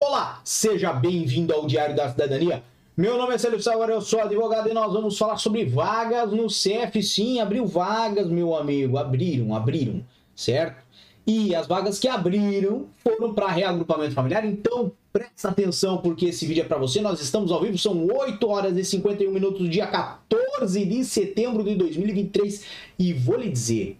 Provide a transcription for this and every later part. Olá, seja bem-vindo ao Diário da Cidadania. Meu nome é Célio Sauer, eu sou advogado e nós vamos falar sobre vagas no CF. Sim, abriu vagas, meu amigo, abriram, certo? E as vagas que abriram foram para reagrupamento familiar, então presta atenção porque esse vídeo é para você. Nós estamos ao vivo, são 8 horas e 51 minutos do dia 14 de setembro de 2023 e vou lhe dizer,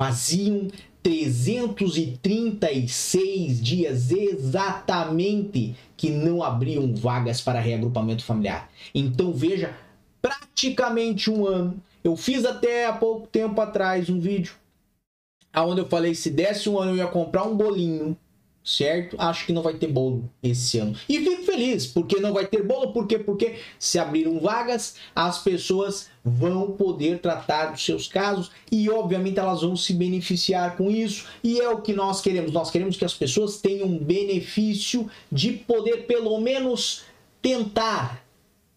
faziam 336 dias exatamente que não abriam vagas para reagrupamento familiar. Então veja, praticamente um ano. Eu fiz até há pouco tempo atrás um vídeo onde eu falei se desse um ano eu ia comprar um bolinho, certo? Acho que não vai ter bolo esse ano. E fico feliz, porque não vai ter bolo. Por quê? Porque se abriram vagas, as pessoas vão poder tratar dos seus casos e, obviamente, elas vão se beneficiar com isso. E é o que nós queremos. Nós queremos que as pessoas tenham um benefício de poder, pelo menos, tentar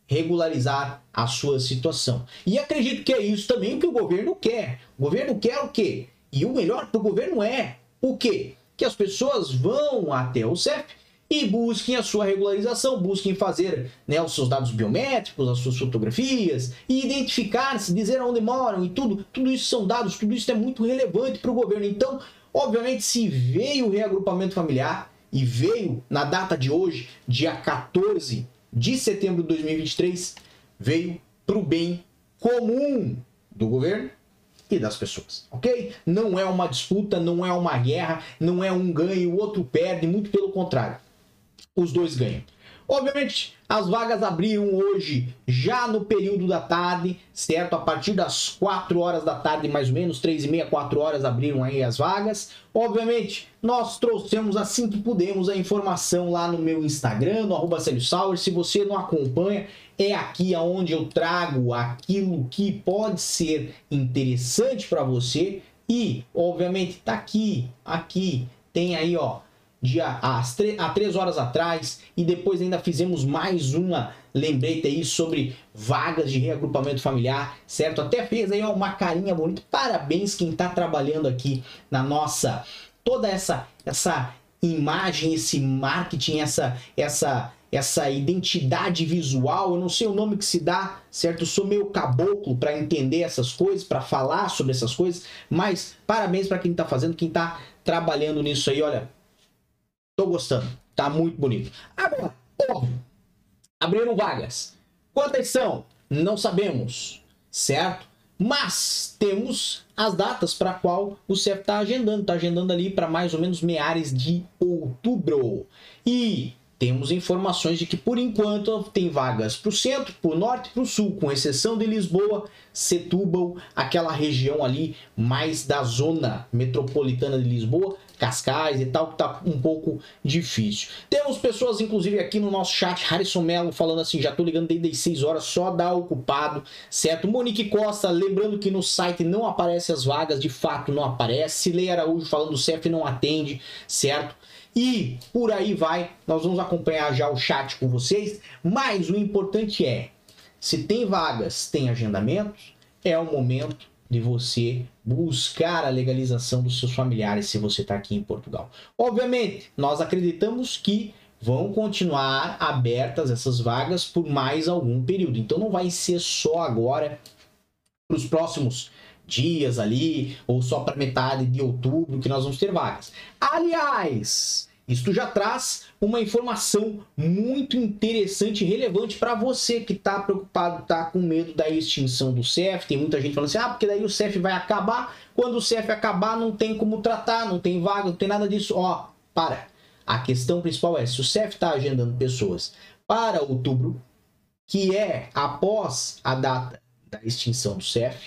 regularizar a sua situação. E acredito que é isso também que o governo quer. O governo quer o quê? E o melhor para o governo é o quê? Que as pessoas vão até o SEF e busquem a sua regularização, busquem fazer, né, os seus dados biométricos, as suas fotografias, e identificar-se, dizer onde moram e tudo. Tudo isso são dados, tudo isso é muito relevante para o governo. Então, obviamente, se veio o reagrupamento familiar e veio na data de hoje, dia 14 de setembro de 2023, veio para o bem comum do governo e das pessoas, ok? Não é uma disputa, não é uma guerra, não é um ganho e o outro perde, muito pelo contrário. Os dois ganham. Obviamente, as vagas abriram hoje, já no período da tarde, certo? A partir das 4 horas da tarde, mais ou menos, 3h30, 4 horas abriram aí as vagas. Obviamente, nós trouxemos assim que pudemos a informação lá no meu Instagram, no @CelioSauer. Se você não acompanha, é aqui onde eu trago aquilo que pode ser interessante para você. E, obviamente, tá aqui, tem aí, ó, há 3 horas atrás, e depois ainda fizemos mais uma lembrete aí sobre vagas de reagrupamento familiar, certo? Até fez aí, ó, uma carinha bonita. Parabéns quem está trabalhando aqui na nossa, toda essa imagem, esse marketing, essa identidade visual, eu não sei o nome que se dá, certo? Eu sou meio caboclo para entender essas coisas, para falar sobre essas coisas, mas parabéns para quem está fazendo, quem está trabalhando nisso aí, olha. Tô gostando, tá muito bonito. Agora, óbvio, abriram vagas. Quantas são? Não sabemos, certo? Mas temos as datas para qual o CF tá agendando ali para mais ou menos meares de outubro. E temos informações de que, por enquanto, tem vagas para o centro, para o norte e para o sul, com exceção de Lisboa, Setúbal, aquela região ali mais da zona metropolitana de Lisboa, Cascais e tal, que tá um pouco difícil. Temos pessoas, inclusive, aqui no nosso chat, Harrison Melo falando assim, já tô ligando desde as 6 horas, só dá ocupado, certo? Monique Costa, lembrando que no site não aparece as vagas, de fato não aparece. Cileia Araújo falando, o CF não atende, certo? E por aí vai, nós vamos acompanhar já o chat com vocês, mas o importante é, se tem vagas, tem agendamentos, é o momento de você buscar a legalização dos seus familiares se você está aqui em Portugal. Obviamente, nós acreditamos que vão continuar abertas essas vagas por mais algum período. Então, não vai ser só agora, para os próximos dias ali, ou só para metade de outubro que nós vamos ter vagas. Aliás, isto já traz uma informação muito interessante e relevante para você que está preocupado, está com medo da extinção do CF. Tem muita gente falando assim, ah, porque daí o CF vai acabar, quando o CF acabar não tem como tratar, não tem vaga, não tem nada disso. Ó, para. A questão principal é, se o CF está agendando pessoas para outubro, que é após a data da extinção do CF,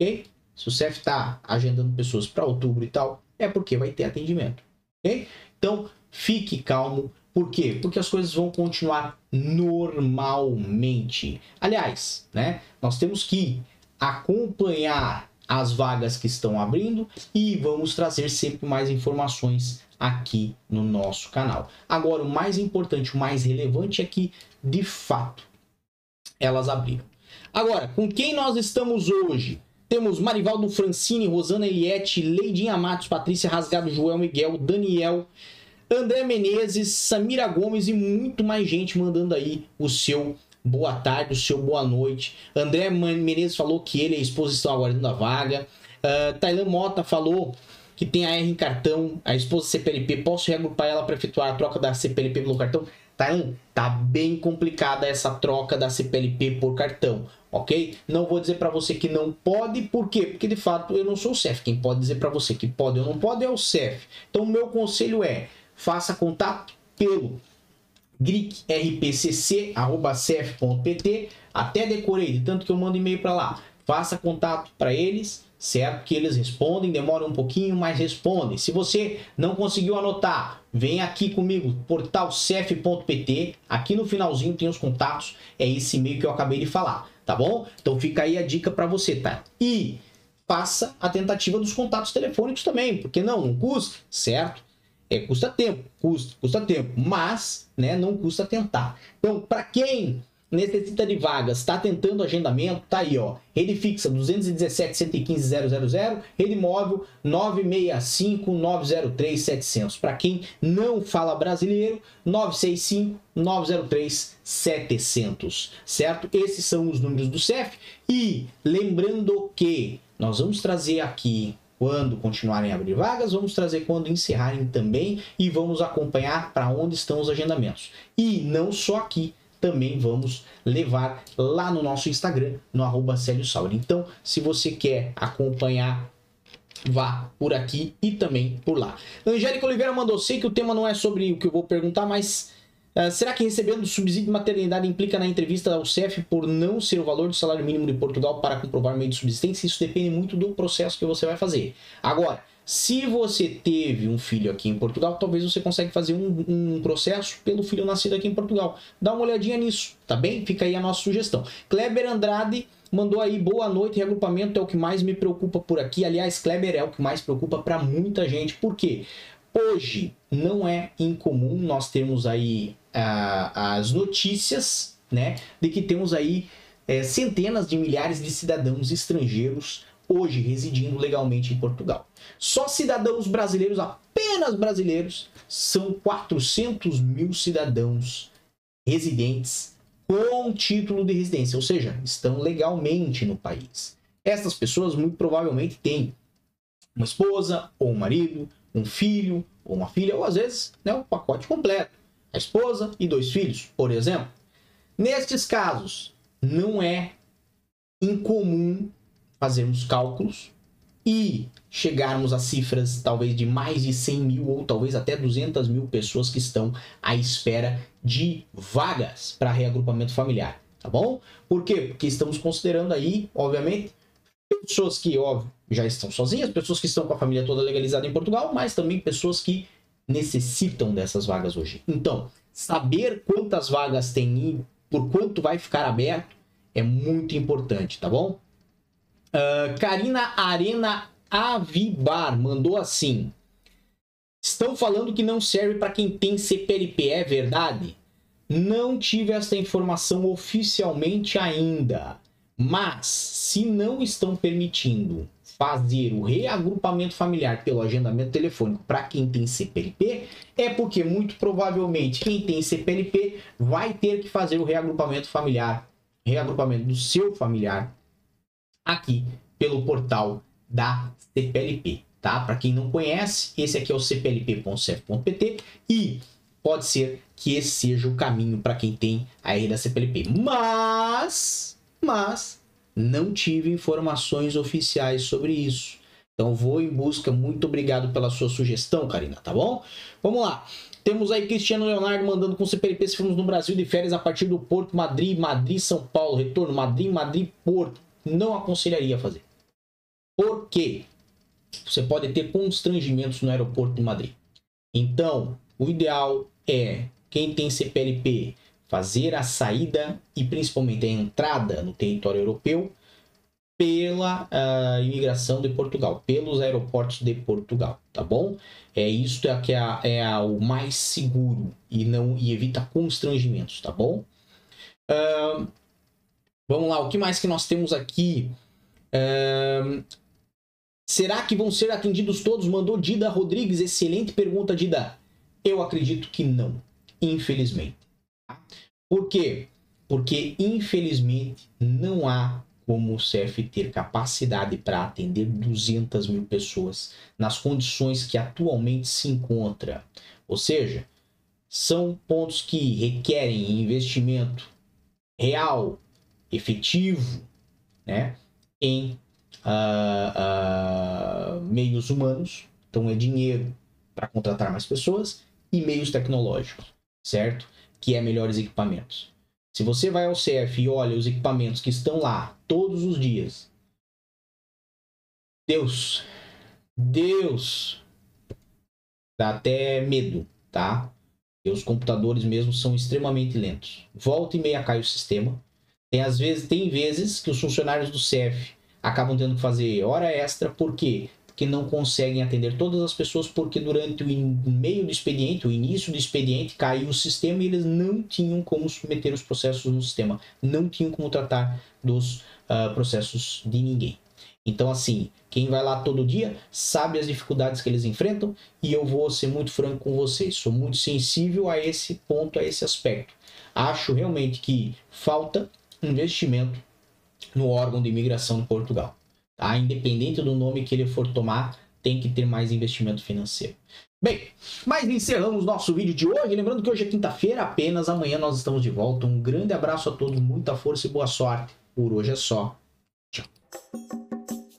ok? Se o CF está agendando pessoas para outubro e tal, é porque vai ter atendimento, ok? Então, fique calmo. Por quê? Porque as coisas vão continuar normalmente. Aliás, né, nós temos que acompanhar as vagas que estão abrindo e vamos trazer sempre mais informações aqui no nosso canal. Agora, o mais importante, o mais relevante é que, de fato, elas abriram. Agora, com quem nós estamos hoje? Temos Marivaldo Francini, Rosana Eliette, Leidinha Matos, Patrícia Rasgado, Joel Miguel, Daniel, André Menezes, Samira Gomes e muito mais gente mandando aí o seu boa tarde, o seu boa noite. André Menezes falou que ele é esposa está aguardando a vaga. Taylan Mota falou que tem a R em cartão, a esposa CPLP, posso reagrupar ela para efetuar a troca da CPLP pelo cartão? Taylan, tá bem complicada essa troca da CPLP por cartão, ok? Não vou dizer para você que não pode, por quê? Porque de fato eu não sou o CEF, quem pode dizer para você que pode ou não pode é o CEF. Então o meu conselho é, faça contato pelo gric@sef.pt, até decorei, tanto que eu mando e-mail para lá, faça contato para eles, certo? Que eles respondem, demora um pouquinho, mas respondem. Se você não conseguiu anotar, vem aqui comigo, portalsef.pt, aqui no finalzinho tem os contatos, é esse e-mail que eu acabei de falar, tá bom? Então fica aí a dica para você, tá? E faça a tentativa dos contatos telefônicos também, porque não custa, certo? É, custa tempo, custa tempo, mas né, não custa tentar. Então, para quem necessita de vagas, está tentando agendamento, tá aí, ó. Rede fixa 217-115-000, rede móvel 965-903-700. Para quem não fala brasileiro, 965-903-700, certo? Esses são os números do CEF. E lembrando que nós vamos trazer aqui, quando continuarem a abrir vagas, vamos trazer quando encerrarem também e vamos acompanhar para onde estão os agendamentos. E não só aqui, também vamos levar lá no nosso Instagram, no @CélioSauer. Então, se você quer acompanhar, vá por aqui e também por lá. Angélica Oliveira mandou, sei que o tema não é sobre o que eu vou perguntar, mas será que recebendo subsídio de maternidade implica na entrevista ao CEF por não ser o valor do salário mínimo de Portugal para comprovar meio de subsistência? Isso depende muito do processo que você vai fazer. Agora, se você teve um filho aqui em Portugal, talvez você consiga fazer um processo pelo filho nascido aqui em Portugal. Dá uma olhadinha nisso, tá bem? Fica aí a nossa sugestão. Kleber Andrade mandou aí, boa noite, reagrupamento é o que mais me preocupa por aqui. Aliás, Kleber, é o que mais preocupa para muita gente. Por quê? Hoje não é incomum nós termos aí as notícias, né, de que temos aí centenas de milhares de cidadãos estrangeiros hoje residindo legalmente em Portugal. Só cidadãos brasileiros, apenas brasileiros, são 400 mil cidadãos residentes com título de residência, ou seja, estão legalmente no país. Essas pessoas muito provavelmente têm uma esposa ou um marido, um filho ou uma filha, ou às vezes né, um pacote completo, a esposa e 2 filhos, por exemplo. Nestes casos, não é incomum fazermos cálculos e chegarmos a cifras talvez de mais de 100 mil ou talvez até 200 mil pessoas que estão à espera de vagas para reagrupamento familiar, tá bom? Por quê? Porque estamos considerando aí, obviamente, pessoas que, óbvio, já estão sozinhas, pessoas que estão com a família toda legalizada em Portugal, mas também pessoas que necessitam dessas vagas hoje. Então, saber quantas vagas tem e por quanto vai ficar aberto é muito importante, tá bom? Karina Arena Avibar mandou assim, estão falando que não serve para quem tem CPLP, é verdade? Não tive essa informação oficialmente ainda, mas se não estão permitindo fazer o reagrupamento familiar pelo agendamento telefônico para quem tem CPLP, é porque muito provavelmente quem tem CPLP vai ter que fazer o reagrupamento familiar, reagrupamento do seu familiar, aqui pelo portal da CPLP, tá? Para quem não conhece, esse aqui é o cplp.cf.pt e pode ser que esse seja o caminho para quem tem a RI da CPLP. Mas não tive informações oficiais sobre isso. Então vou em busca. Muito obrigado pela sua sugestão, Karina, tá bom? Vamos lá. Temos aí Cristiano Leonardo mandando com CPLP se fomos no Brasil de férias a partir do Porto, Madrid, Madrid, São Paulo, retorno, Madrid, Madrid, Porto. Não aconselharia fazer. Por quê? Você pode ter constrangimentos no aeroporto de Madrid. Então, o ideal é quem tem CPLP fazer a saída e principalmente a entrada no território europeu pela imigração de Portugal, pelos aeroportos de Portugal, tá bom? É isso que é o mais seguro e evita constrangimentos, tá bom? Vamos lá, o que mais que nós temos aqui? Será que vão ser atendidos todos? Mandou Dida Rodrigues, excelente pergunta, Dida. Eu acredito que não, infelizmente. Por quê? Porque, infelizmente, não há como o CF ter capacidade para atender 200 mil pessoas nas condições que atualmente se encontra. Ou seja, são pontos que requerem investimento real, efetivo, né, em meios humanos. Então é dinheiro para contratar mais pessoas e meios tecnológicos, certo? Que é melhores equipamentos. Se você vai ao CF e olha os equipamentos que estão lá todos os dias, Deus, dá até medo, tá? E os computadores mesmo são extremamente lentos. Volta e meia cai o sistema. Tem vezes que os funcionários do CF acabam tendo que fazer hora extra. Por quê? Porque não conseguem atender todas as pessoas, porque durante o meio do expediente, o início do expediente, caiu o sistema e eles não tinham como submeter os processos no sistema. Não tinham como tratar dos processos de ninguém. Então, assim, quem vai lá todo dia sabe as dificuldades que eles enfrentam, e eu vou ser muito franco com vocês. Sou muito sensível a esse ponto, a esse aspecto. Acho realmente que falta investimento no órgão de imigração de Portugal, tá? Independente do nome que ele for tomar, tem que ter mais investimento financeiro. Bem, mas encerramos nosso vídeo de hoje. Lembrando que hoje é quinta-feira apenas, amanhã nós estamos de volta. Um grande abraço a todos, muita força e boa sorte. Por hoje é só. Tchau.